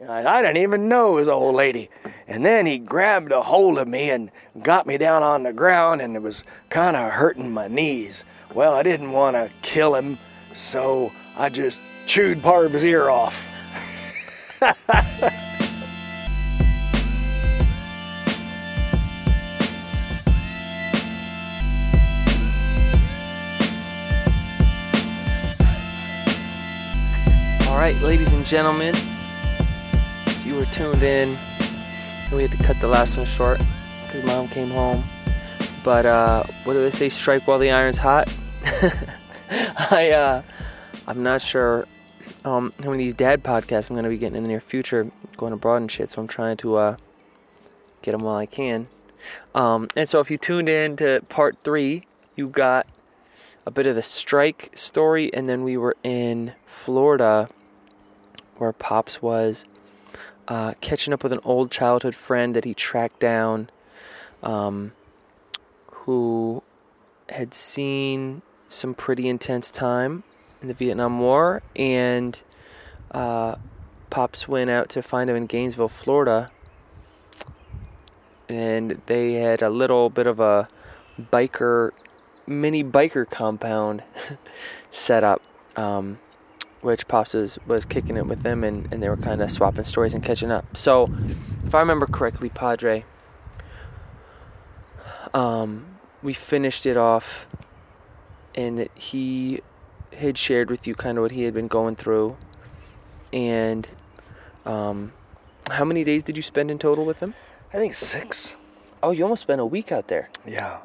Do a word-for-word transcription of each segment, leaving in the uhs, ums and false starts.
And I, I didn't even know his old lady. And then he grabbed a hold of me and got me down on the ground, and it was kind of hurting my knees. Well, I didn't want to kill him, so I just chewed part of his ear off. Alright, ladies and gentlemen, if you were tuned in, we had to cut the last one short because mom came home. But uh, what do they say? Strike while the iron's hot. I uh, I'm not sure um, how many of these dad podcasts I'm gonna be getting in the near future, going abroad and shit. So I'm trying to uh, get them while I can. Um, and so if you tuned in to part three, you got a bit of the strike story, and then we were in Florida, where Pops was uh, catching up with an old childhood friend that he tracked down, um, who had seen some pretty intense time in the Vietnam War, and uh, Pops went out to find him in Gainesville, Florida, and they had a little bit of a biker, mini biker compound set up, um, which Pops was, was kicking it with them, and, and they were kind of swapping stories and catching up. So, if I remember correctly, Padre, um, we finished it off, and he had shared with you kind of what he had been going through, and um, how many days did you spend in total with him? I think six. Oh, you almost spent a week out there. Yeah.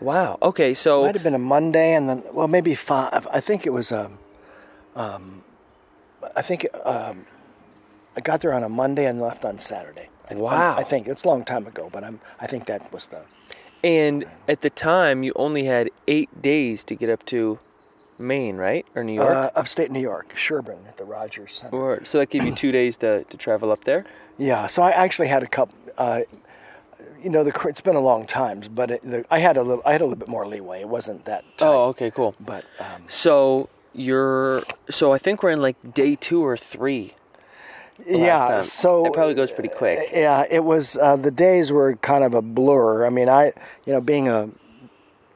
Wow. Okay, so... It might have been a Monday, and then, well, maybe five. I think it was a... Um, I think um, I got there on a Monday and left on Saturday. I th- wow! I think it's a long time ago, but I'm I think that was the. And at the time, you only had eight days to get up to Maine, right, or New York? Uh, upstate New York, Sherburne at the Rogers Center. Or, so that gave you two days to, to travel up there. Yeah. So I actually had a couple. Uh, you know, the it's been a long time, but it, the, I had a little I had a little bit more leeway. It wasn't that tight. Oh, okay, cool. But um, so. You're so I think we're in like day two or three. Yeah, time. So it probably goes pretty quick. Yeah, it was uh, the days were kind of a blur. I mean, I you know being a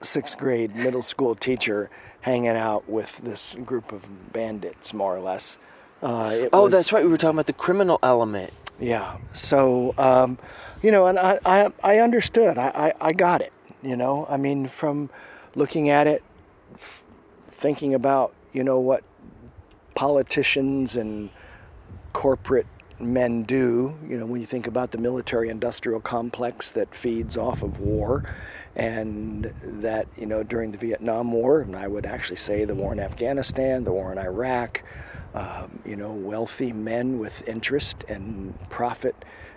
sixth grade middle school teacher, hanging out with this group of bandits, more or less. Uh, it oh, was, that's right. We were talking about the criminal element. Yeah. So um, you know, and I I, I understood. I, I I got it. You know, I mean, from looking at it, f- thinking about. You know what politicians and corporate men do, you know, when you think about the military-industrial complex that feeds off of war, and that, you know, during the Vietnam War, and I would actually say the war in Afghanistan, the war in Iraq, um, you know, wealthy men with interest and profit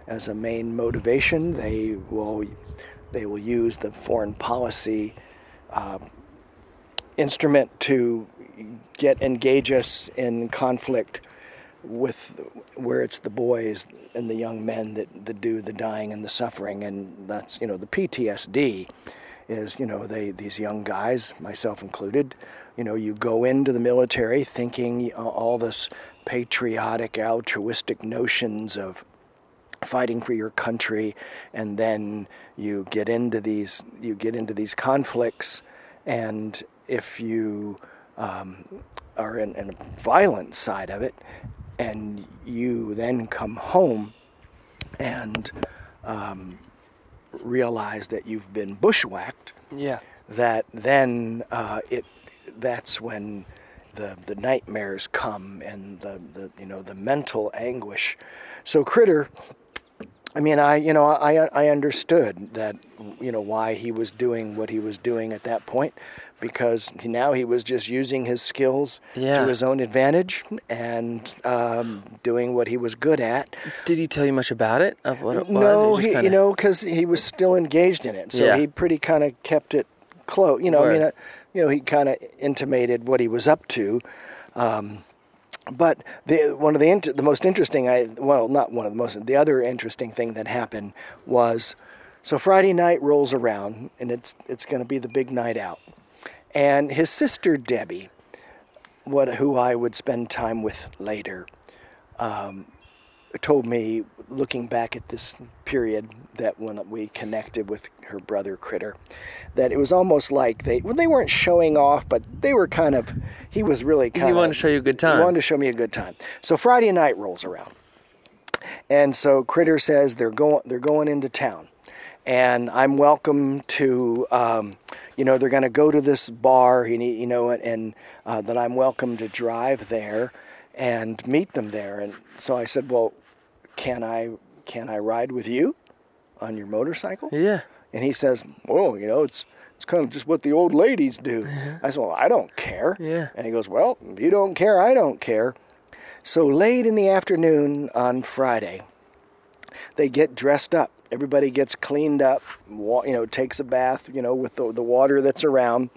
as a main motivation, they will, they will use the foreign policy uh, instrument to get engage us in conflict with where it's the boys and the young men that, that do the dying and the suffering. And that's, you know, the P T S D is, you know, they these young guys, myself included, you know, you go into the military thinking uh, all this patriotic, altruistic notions of fighting for your country, and then you get into these you get into these conflicts, and if you Um, or in, in a violent side of it, and you then come home and um, realize that you've been bushwhacked. Yeah. That then uh, it that's when the the nightmares come, and the, the you know the mental anguish. So Critter, I mean, I you know I I understood that you know why he was doing what he was doing at that point. Because now he was just using his skills yeah. to his own advantage and um, doing what he was good at. Did he tell you much about it? Of what it was? No, he, kinda... you know, because he was still engaged in it, so yeah. he pretty kind of kept it close. You know, Word. I mean, uh, you know, he kind of intimated what he was up to. Um, but the one of the inter- the most interesting, I well, not one of the most, the other interesting thing that happened was, so Friday night rolls around, and it's it's going to be the big night out. And his sister, Debbie, what, who I would spend time with later, um, told me, looking back at this period, that when we connected with her brother Critter, that it was almost like they well, they weren't showing off, but they were kind of, he was really kind of... He wanted to show you a good time. He wanted to show me a good time. So Friday night rolls around. And so Critter says they're going they're going into town. And I'm welcome to, um, you know, they're going to go to this bar, you know, and, and uh, that I'm welcome to drive there and meet them there. And so I said, well, can I can I ride with you on your motorcycle? Yeah. And he says, well, you know, it's it's kind of just what the old ladies do. Mm-hmm. I said, well, I don't care. Yeah. And he goes, well, if you don't care, I don't care. So late in the afternoon on Friday, they get dressed up. Everybody gets cleaned up, you know, takes a bath, you know, with the, the water that's around.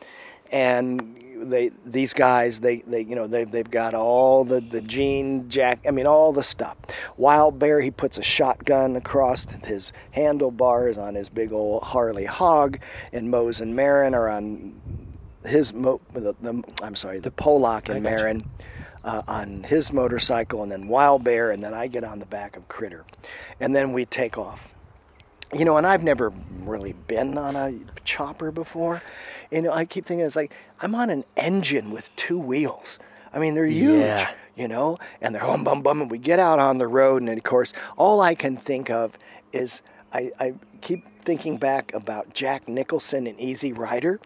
And they these guys, they, they you know, they, they've got all the, the jean jack, I mean, all the stuff. Wild Bear, he puts a shotgun across his handlebars on his big old Harley Hog. And Mose and Marin are on his, mo- the, the, I'm sorry, the Polack and Marin. You. Uh, on his motorcycle, and then Wild Bear, and then I get on the back of Critter, and then we take off. You know, and I've never really been on a chopper before. You know, I keep thinking it's like I'm on an engine with two wheels. I mean, they're huge, yeah. You know, and they're bum bum bum, and we get out on the road, and of course, all I can think of is I, I keep thinking back about Jack Nicholson in Easy Rider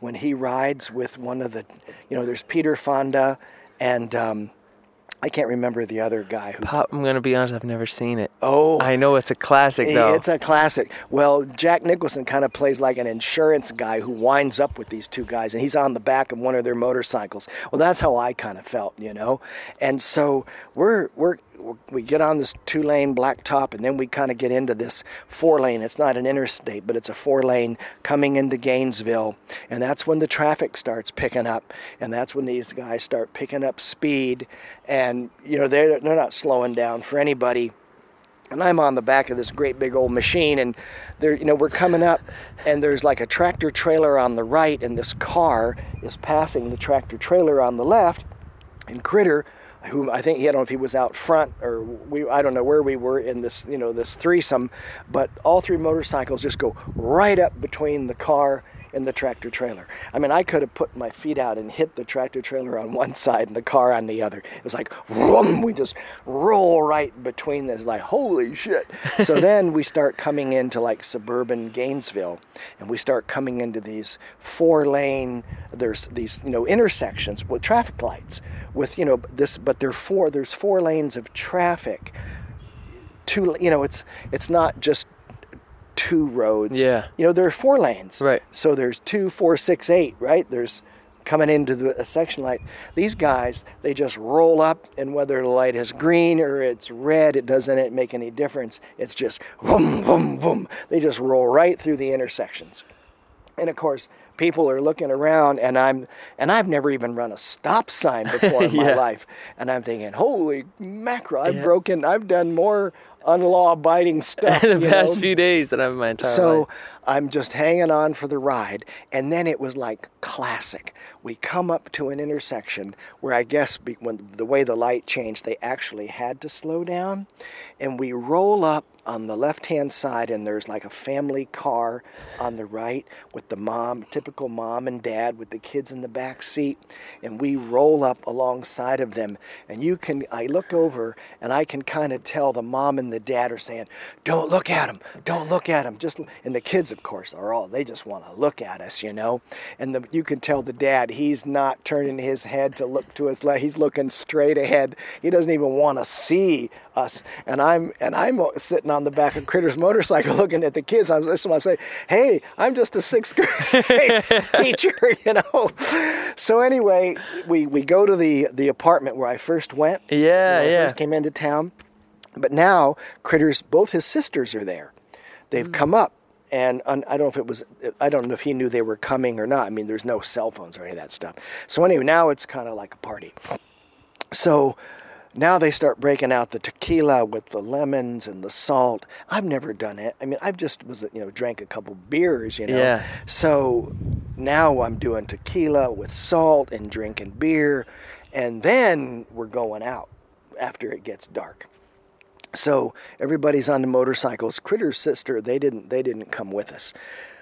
when he rides with one of the, you know, there's Peter Fonda. And um, I can't remember the other guy. Who... Pop, I'm going to be honest, I've never seen it. Oh. I know it's a classic, though. It's a classic. Well, Jack Nicholson kind of plays like an insurance guy who winds up with these two guys, and he's on the back of one of their motorcycles. Well, that's how I kind of felt, you know. And so we're we're we get on this two-lane blacktop, and then we kind of get into this four-lane. It's not an interstate, but it's a four-lane coming into Gainesville. And that's when the traffic starts picking up, and that's when these guys start picking up speed. And, you know, they're, they're not slowing down for anybody. And I'm on the back of this great big old machine, and there, you know, we're coming up, and there's like a tractor trailer on the right, and this car is passing the tractor trailer on the left, and Critter... who I think, I don't know if he was out front or we, I don't know where we were in this, you know, this threesome, but all three motorcycles just go right up between the car and the tractor trailer. I mean, I could have put my feet out and hit the tractor trailer on one side and the car on the other. It was like, vroom, we just roll right between this, like, holy shit. So then we start coming into like suburban Gainesville, and we start coming into these four lane, there's these, you know, intersections with traffic lights with, you know, this, but there are four, there's four lanes of traffic. Two, you know, it's, it's not just two roads. Yeah. You know, there are four lanes. Right. So there's two, four, six, eight, right? There's coming into the a section light. These guys, they just roll up, and whether the light is green or it's red, it doesn't make any difference. It's just boom, boom, boom. They just roll right through the intersections. And of course, people are looking around, and I'm and I've never even run a stop sign before in yeah. my life. And I'm thinking, holy mackerel, I've yeah. broken, I've done more unlaw-abiding stuff. In the past know? few days that I'm in my entire So life. I'm just hanging on for the ride. And then it was like classic. We come up to an intersection where I guess be, when the way the light changed, they actually had to slow down. And we roll up on the left-hand side, and there's like a family car on the right with the mom, typical mom and dad with the kids in the back seat. And we roll up alongside of them. And you can, I look over, and I can kind of tell the mom and the dad are saying, don't look at him, don't look at him. Just and the kids, of course, are all, they just want to look at us, you know. And the, you can tell the dad, he's not turning his head to look to his left. He's looking straight ahead. He doesn't even want to see us. And I'm and I'm sitting on the back of Critter's motorcycle looking at the kids. I'm just want to say, hey, I'm just a sixth grade teacher, you know. So anyway, we, we go to the, the apartment where I first went. Yeah, you know, yeah. First came into town. But now, Critter's, both his sisters are there. They've mm. come up, and un, I don't know if it was, I don't know if he knew they were coming or not. I mean, there's no cell phones or any of that stuff. So anyway, now it's kind of like a party. So now they start breaking out the tequila with the lemons and the salt. I've never done it. I mean, I've just was, you know, drank a couple beers, you know. Yeah. So now I'm doing tequila with salt and drinking beer, and then we're going out after it gets dark. So everybody's on the motorcycles. Critter's sister, they didn't they didn't come with us.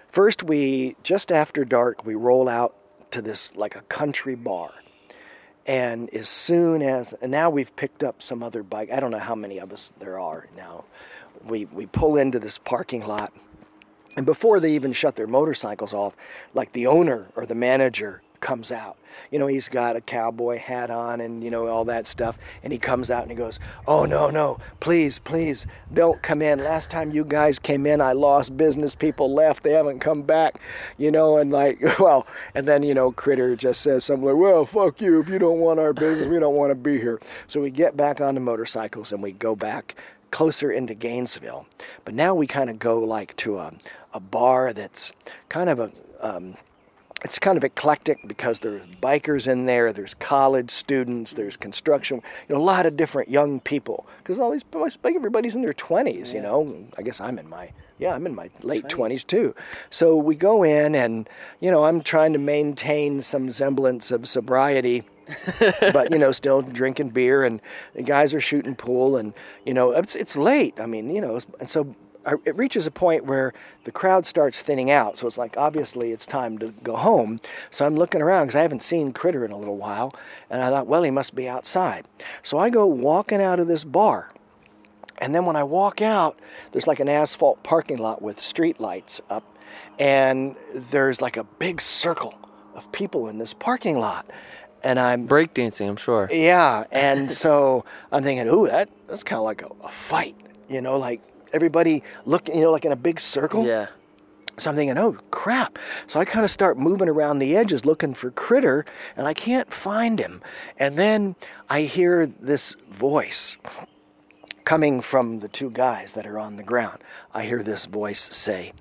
First, we just after dark, we roll out to this like a country bar. And as soon as, and now we've picked up some other bike. I don't know how many of us there are now. We we pull into this parking lot. And before they even shut their motorcycles off, like the owner or the manager comes out. You know, he's got a cowboy hat on and, you know, all that stuff. And he comes out and he goes, oh, no, no, please, please don't come in. Last time you guys came in, I lost business. People left. They haven't come back, you know, and like, well, and then, you know, Critter just says something like, well, fuck you. If you don't want our business, we don't want to be here. So we get back on the motorcycles and we go back closer into Gainesville. But now we kind of go like to a, a bar that's kind of a, um, it's kind of eclectic because there's bikers in there, there's college students, there's construction, you know, a lot of different young people. Because all these, everybody's in their twenties, yeah. You know. I guess I'm in my, yeah, I'm in my late twenties too. So we go in and, you know, I'm trying to maintain some semblance of sobriety. But, you know, still drinking beer, and the guys are shooting pool, and, you know, it's it's late. I mean, you know, and so I, it reaches a point where the crowd starts thinning out. So it's like, obviously, it's time to go home. So I'm looking around because I haven't seen Critter in a little while. And I thought, well, he must be outside. So I go walking out of this bar. And then when I walk out, there's like an asphalt parking lot with street lights up. And there's like a big circle of people in this parking lot. And I'm breakdancing, I'm sure. Yeah. And so I'm thinking, ooh, that, that's kind of like a, a fight, you know, like everybody looking, you know, like in a big circle. Yeah. So I'm thinking, oh, crap. So I kind of start moving around the edges looking for Critter, and I can't find him. And then I hear this voice coming from the two guys that are on the ground. I hear this voice say,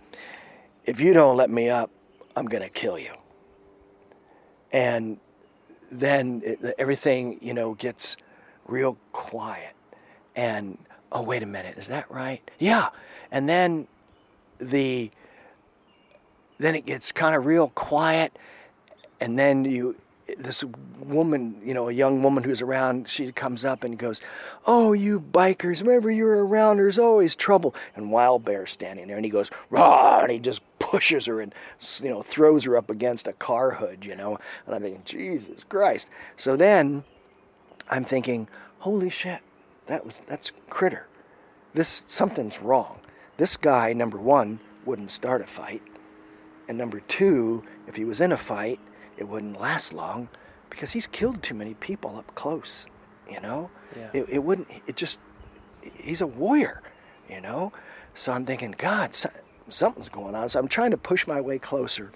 if you don't let me up, I'm going to kill you. And then it, everything, you know, gets real quiet. And, oh, wait a minute, is that right? Yeah. And then the, then it gets kind of real quiet. And then you, this woman, you know, a young woman who's around, she comes up and goes, oh, you bikers, whenever you're around, there's always trouble. And Wild Bear's standing there, and he goes, rah, and he just pushes her and, you know, throws her up against a car hood, you know. And I'm thinking, Jesus Christ. So then I'm thinking, holy shit, that was, that's Critter. This, something's wrong. This guy, number one, wouldn't start a fight. And number two, if he was in a fight, it wouldn't last long because he's killed too many people up close, you know? Yeah. It, it wouldn't, it just, he's a warrior, you know? So I'm thinking, God, so, something's going on. So I'm trying to push my way closer.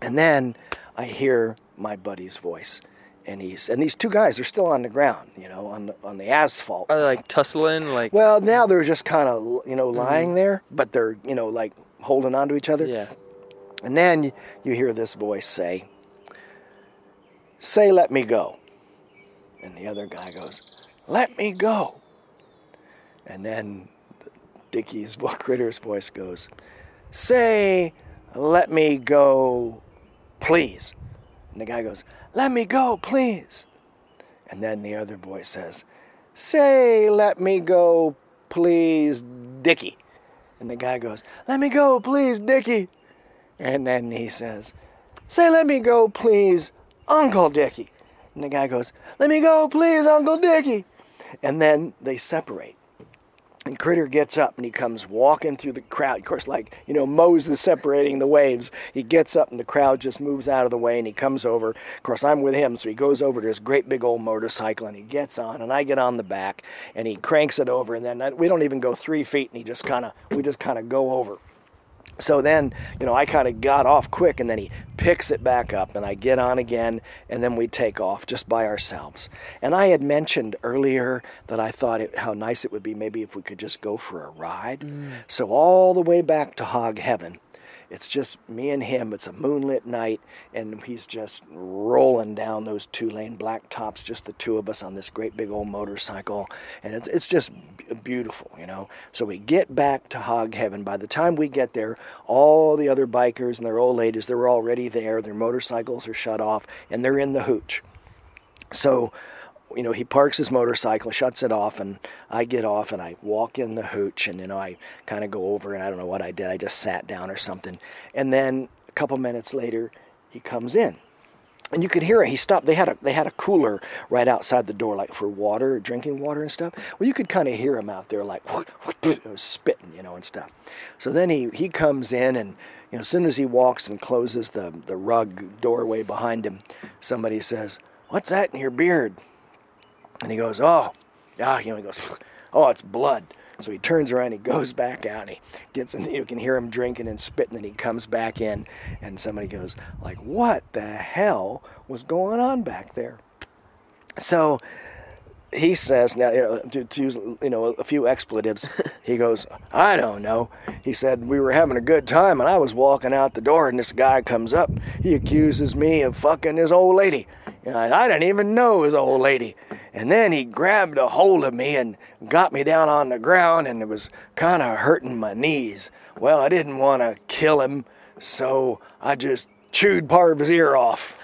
And then I hear my buddy's voice. And he's, and these two guys are still on the ground, you know, on the, on the asphalt. Are they like tussling? Like, well, now they're just kind of, you know, lying mm-hmm. there, but they're, you know, like holding on to each other. Yeah. And then you, you hear this voice say, say, let me go. And the other guy goes, let me go. And then Dickie's, well, Critter's voice goes, say, let me go, please. And the guy goes, let me go, please. And then the other boy says, say, let me go, please, Dickie. And the guy goes, let me go, please, Dickie. And then he says, say, let me go, please, Uncle Dickie. And the guy goes, let me go, please, Uncle Dickie. And then they separate. And Critter gets up and he comes walking through the crowd. Of course, like, you know, Mose is separating the waves. He gets up and the crowd just moves out of the way and he comes over. Of course, I'm with him, so he goes over to his great big old motorcycle and he gets on and I get on the back and he cranks it over. And then we don't even go three feet and he just kind of, we just kind of go over. So then, you know, I kind of got off quick and then he picks it back up and I get on again and then we take off just by ourselves. And I had mentioned earlier that I thought it, how nice it would be maybe if we could just go for a ride. Mm. So all the way back to Hog Heaven, it's just me and him. It's a moonlit night and he's just rolling down those two-lane blacktops, just the two of us on this great big old motorcycle. And it's it's just beautiful, you know. So we get back to Hog Heaven. By the time we get there, all the other bikers and their old ladies, they're already there. Their motorcycles are shut off, and they're in the hooch. So, you know, he parks his motorcycle, shuts it off, and I get off and I walk in the hooch, and, you know, I kind of go over, and I don't know what I did. I just sat down or something. And then a couple minutes later, he comes in. And you could hear it. He stopped. They had a they had a cooler right outside the door, like for water, drinking water and stuff. Well, you could kind of hear him out there, like whoop, whoop, it was spitting, you know, and stuff. So then he, he comes in, and you know, as soon as he walks and closes the the rug doorway behind him, somebody says, "What's that in your beard?" And he goes, "Oh, ah," you know, he goes, "Oh, it's blood." So he turns around, he goes back out, and he gets in. You can hear him drinking and spitting, and he comes back in, and somebody goes, like, what the hell was going on back there? So he says, now, to, to use, you know, a few expletives, he goes, I don't know. He said, we were having a good time, and I was walking out the door, and this guy comes up. He accuses me of fucking his old lady. And I, I didn't even know his old lady. And then he grabbed a hold of me and got me down on the ground, and it was kind of hurting my knees. Well, I didn't want to kill him, so I just chewed part of his ear off.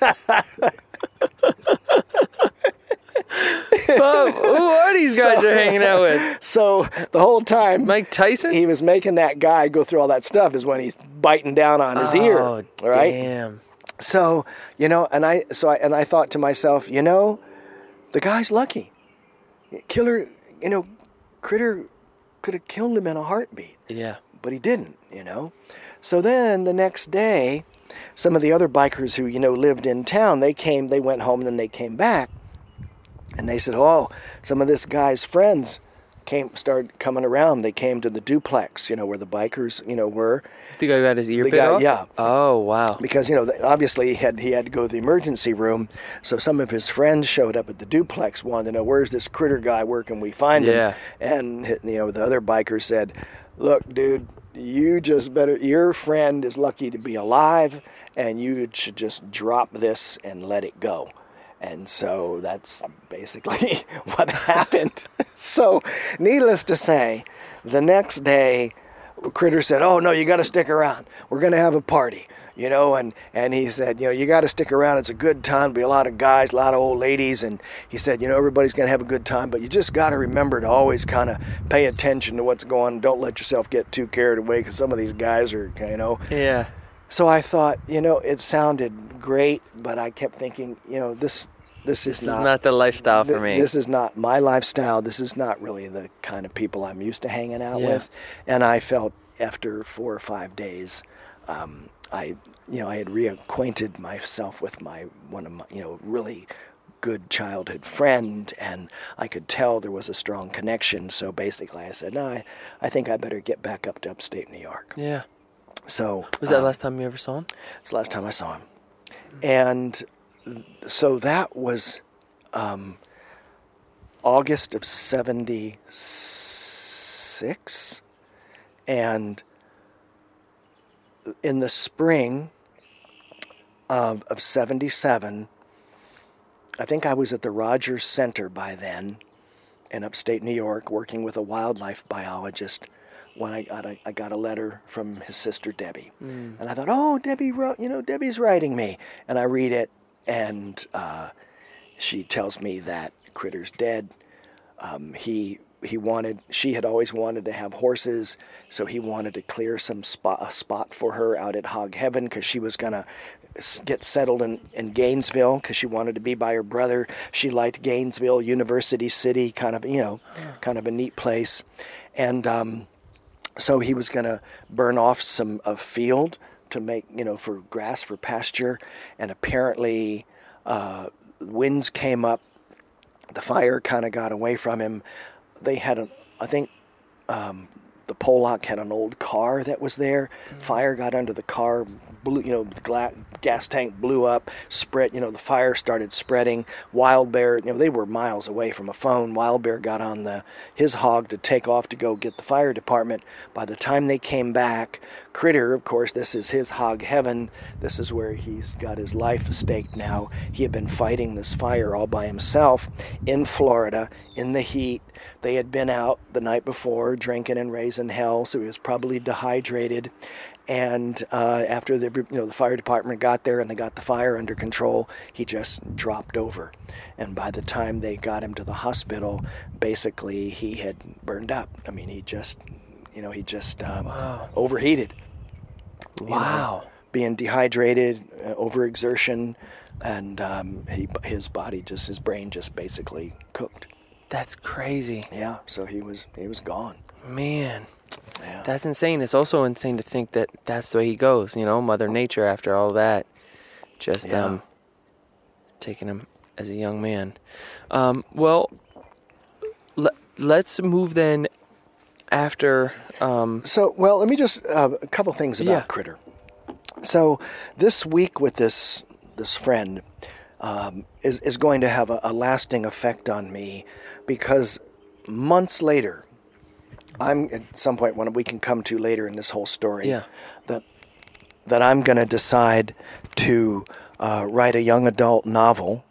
Bob, who are these guys so, you're hanging out with? So the whole time, Mike Tyson, he was making that guy go through all that stuff. Is when he's biting down on his oh, ear, right? Damn. So you know, and I so I, and I thought to myself, you know, the guy's lucky. Killer, you know, Critter could have killed him in a heartbeat. Yeah, but he didn't. You know, so then the next day, some of the other bikers who, you know, lived in town, they came, they went home, and then they came back. And they said, oh, some of this guy's friends came, started coming around. They came to the duplex, you know, where the bikers, you know, were. The guy who had his ear bit off? Yeah. Oh, wow. Because, you know, obviously he had, he had to go to the emergency room. So some of his friends showed up at the duplex, wanted to know, where's this Critter guy? Where can we find yeah. him? And, you know, the other biker said, look, dude, you just better, your friend is lucky to be alive, and you should just drop this and let it go. And so that's basically what happened. So needless to say, the next day, Critter said, oh, no, you got to stick around. We're going to have a party, you know. And, and he said, you know, you got to stick around. It's a good time. Be a lot of guys, a lot of old ladies. And he said, you know, everybody's going to have a good time. But you just got to remember to always kind of pay attention to what's going on. Don't let yourself get too carried away, because some of these guys are, you know. Yeah. So I thought, you know, it sounded great, but I kept thinking, you know, this this is, this not, is not the lifestyle th- for me. This is not my lifestyle. This is not really the kind of people I'm used to hanging out yeah. with. And I felt after four or five days, um, I, you know, I had reacquainted myself with my one of my, you know, really good childhood friend, and I could tell there was a strong connection. So basically, I said, no, I, I think I better get back up to upstate New York. Yeah. So was that um, the last time you ever saw him? It's the last time I saw him. And so that was um, August of seventy-six. And in the spring of, of seventy-seven, I think I was at the Rogers Center by then in upstate New York working with a wildlife biologist, when I got a, I got a letter from his sister, Debbie. Mm. And I thought, oh, Debbie wrote, you know, Debbie's writing me. And I read it, and uh, she tells me that Critter's dead. Um, he he wanted, she had always wanted to have horses, so he wanted to clear some spot, a spot for her out at Hog Heaven, because she was going to get settled in, in Gainesville, because she wanted to be by her brother. She liked Gainesville, University City, kind of, you know, yeah. kind of a neat place. And, um, so he was going to burn off some of field to make, you know, for grass, for pasture. And apparently uh, winds came up. The fire kind of got away from him. They had, a, I think um, the Polack had an old car that was there. Mm-hmm. Fire got under the car, blew, you know, the gla- gas tank blew up, spread, you know, the fire started spreading. Wild Bear, you know, they were miles away from a phone. Wild Bear got on the his hog to take off to go get the fire department. By the time they came back, Critter, of course, this is his Hog Heaven. This is where he's got his life staked now. He had been fighting this fire all by himself in Florida in the heat. They had been out the night before drinking and raising in hell, so he was probably dehydrated. And uh, after the you know the fire department got there and they got the fire under control, he just dropped over. And by the time they got him to the hospital, basically he had burned up. I mean, he just you know he just um, wow. overheated. Wow. You know, being dehydrated, uh, overexertion, and um, he, his body just his brain just basically cooked. That's crazy. Yeah, so he was he was gone. Man, yeah. That's insane. It's also insane to think that that's the way he goes, you know, Mother Nature after all that. Just yeah. um, taking him as a young man. Um, well, le- let's move then after... Um, so, well, let me just... Uh, a couple things about yeah. Critter. So this week with this this friend... Um, is, is going to have a, a lasting effect on me, because months later, I'm at some point when we can come to later in this whole story, yeah. that that I'm going to decide to uh, write a young adult novel,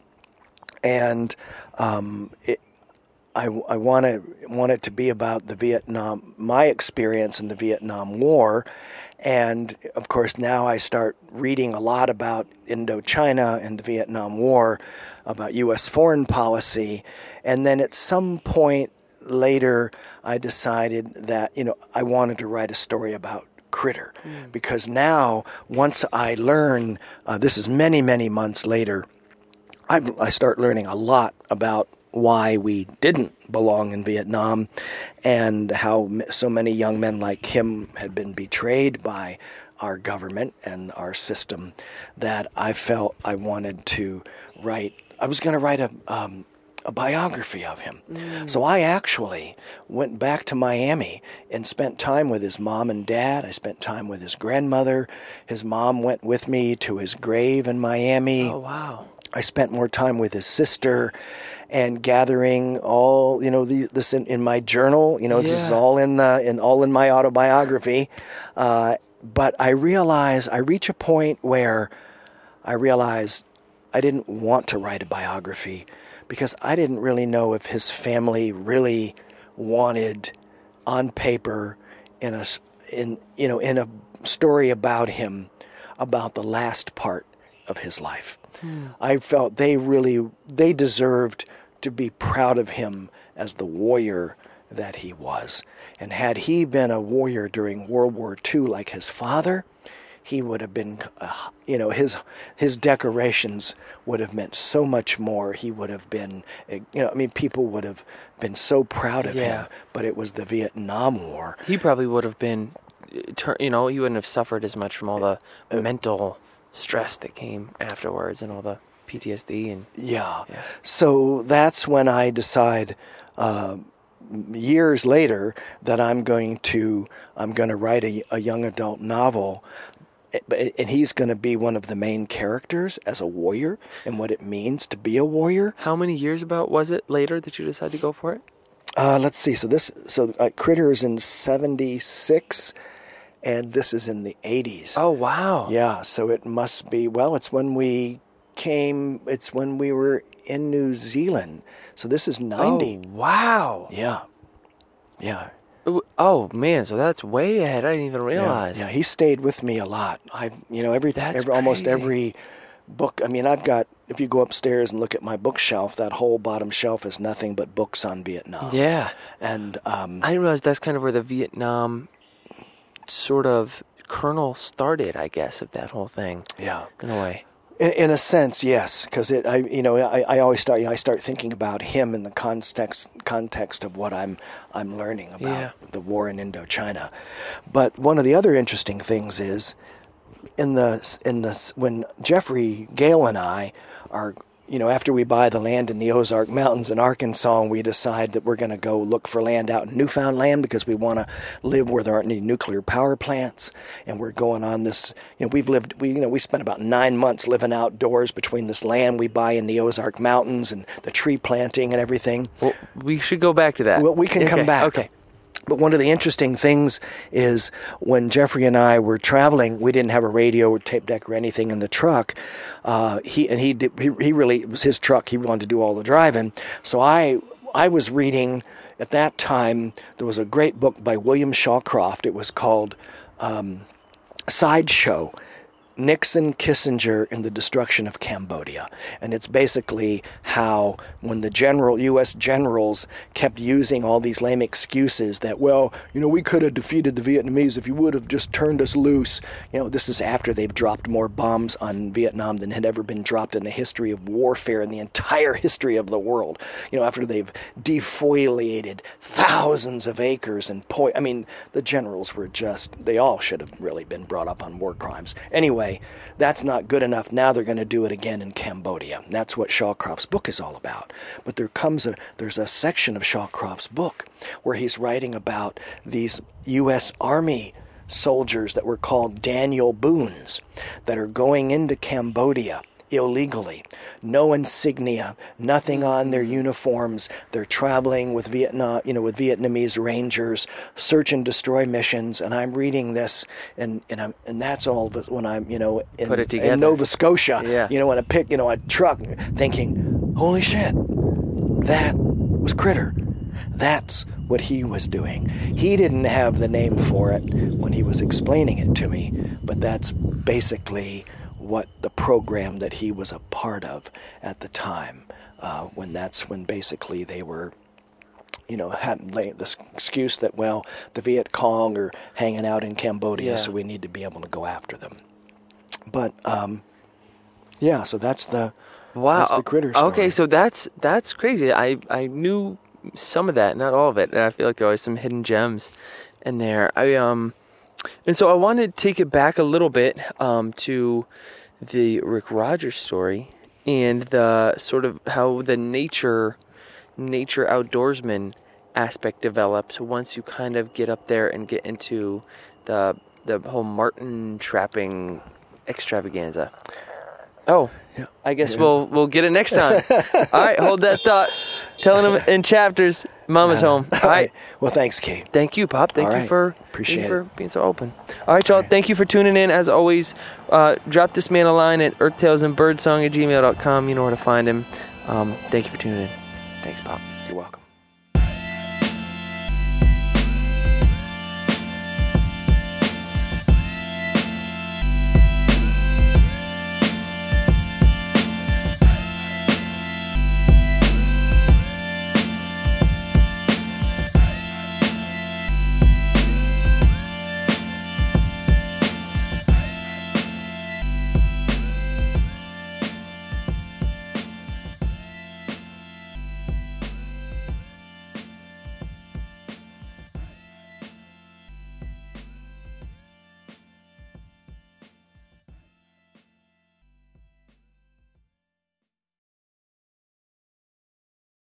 and um, it, I I want to want it to be about the Vietnam, my experience in the Vietnam War. And, of course, now I start reading a lot about Indochina and the Vietnam War, about U S foreign policy. And then at some point later, I decided that, you know, I wanted to write a story about Critter. Mm. Because now, once I learn, uh, this is many, many months later, I, I start learning a lot about why we didn't belong in Vietnam, and how so many young men like him had been betrayed by our government and our system, that I felt I wanted to write. I was going to write a um, a biography of him. Mm. So I actually went back to Miami and spent time with his mom and dad. I spent time with his grandmother. His mom went with me to his grave in Miami. Oh, wow. I spent more time with his sister, and gathering all, you know, the, this in, in my journal, you know, yeah. this is all in the, in all in my autobiography. Uh, but I realize I reach a point where I realized I didn't want to write a biography, because I didn't really know if his family really wanted, on paper, in a, in, you know, in a story about him, about the last part of his life. Hmm. I felt they really, they deserved to be proud of him as the warrior that he was. And had he been a warrior during World War Two like his father, he would have been, uh, you know, his his decorations would have meant so much more. He would have been, you know, I mean, people would have been so proud of yeah. him, but it was the Vietnam War. He probably would have been, you know, he wouldn't have suffered as much from all the uh, mental... stress that came afterwards and all the P T S D and yeah. yeah. So that's when I decide uh, years later that I'm going to I'm going to write a, a young adult novel, and he's going to be one of the main characters as a warrior and what it means to be a warrior. How many years about was it later that you decided to go for it? Uh, let's see. So this so uh, Critter is in seventy-six. And this is in the eighties. Oh, wow. Yeah, so it must be, well, it's when we came, it's when we were in New Zealand. So this is ninety. Oh, wow. Yeah, yeah. Oh, man, so that's way ahead. I didn't even realize. Yeah, yeah. He stayed with me a lot. I, you know, every, every almost every book, I mean, I've got, if you go upstairs and look at my bookshelf, that whole bottom shelf is nothing but books on Vietnam. Yeah. And um, I didn't realize that's kind of where the Vietnam... sort of kernel started, I guess, of that whole thing. Yeah, in a way. In, in a sense, yes, because it, I, you know, I, I always start, you know, I start thinking about him in the context context of what I'm, I'm learning about yeah. the war in Indochina. But one of the other interesting things is, in the, in the, when Jeffrey Gale and I are, you know, after we buy the land in the Ozark Mountains in Arkansas, and we decide that we're going to go look for land out in Newfoundland because we want to live where there aren't any nuclear power plants, and we're going on this, you know, we've lived, we, you know, we spent about nine months living outdoors between this land we buy in the Ozark Mountains and the tree planting and everything. Well, we should go back to that. Well, we can okay. come back. Okay. But one of the interesting things is when Jeffrey and I were traveling, we didn't have a radio or tape deck or anything in the truck. Uh, he and he, did, he he really it was his truck. He wanted to do all the driving. So I I was reading At that time, there was a great book by William Shawcroft. It was called um, Sideshow, Nixon-Kissinger and the Destruction of Cambodia. And it's basically how when the general U S generals kept using all these lame excuses that, well, you know, we could have defeated the Vietnamese if you would have just turned us loose. You know, this is after they've dropped more bombs on Vietnam than had ever been dropped in the history of warfare in the entire history of the world. You know, after they've defoliated thousands of acres and po- I mean, the generals were just, they all should have really been brought up on war crimes. Anyway, that's not good enough. Now they're going to do it again in Cambodia. That's what Shawcroft's book is all about. But there comes a there's a section of Shawcroft's book where he's writing about these U S Army soldiers that were called Daniel Boons that are going into Cambodia illegally. No insignia, nothing on their uniforms. They're traveling with Vietnam, you know, with Vietnamese Rangers, search and destroy missions. And I'm reading this, and and I'm and that's all. But when I'm, you know, in, Put it together. in Nova Scotia, yeah. you know, in a pick, you know, a truck, thinking, holy shit, that was Critter. That's what he was doing. He didn't have the name for it when he was explaining it to me, but that's basically what the program that he was a part of at the time, uh, when that's when basically they were, you know, had this excuse that, well, the Viet Cong are hanging out in Cambodia, yeah. so we need to be able to go after them. But, um, yeah, so that's the, wow. that's the Critter story. Okay, so that's, that's crazy. I, I knew some of that, not all of it, and I feel like there are always some hidden gems in there. I, um... And so I wanted to take it back a little bit um, to the Rick Rogers story and the sort of how the nature, nature outdoorsman aspect develops once you kind of get up there and get into the the whole Martin trapping extravaganza. Oh, yeah. I guess yeah. we'll we'll get it next time. All right, hold that thought. Telling them in chapters, Mama's home. All right. Well, thanks, Kate. Thank you, Pop. Thank you for appreciate for being so open. All right, y'all. Thank you for tuning in. As always, uh, drop this man a line at earthtalesandbirdsong at gmail dot com. You know where to find him. Um, thank you for tuning in. Thanks, Pop. You're welcome.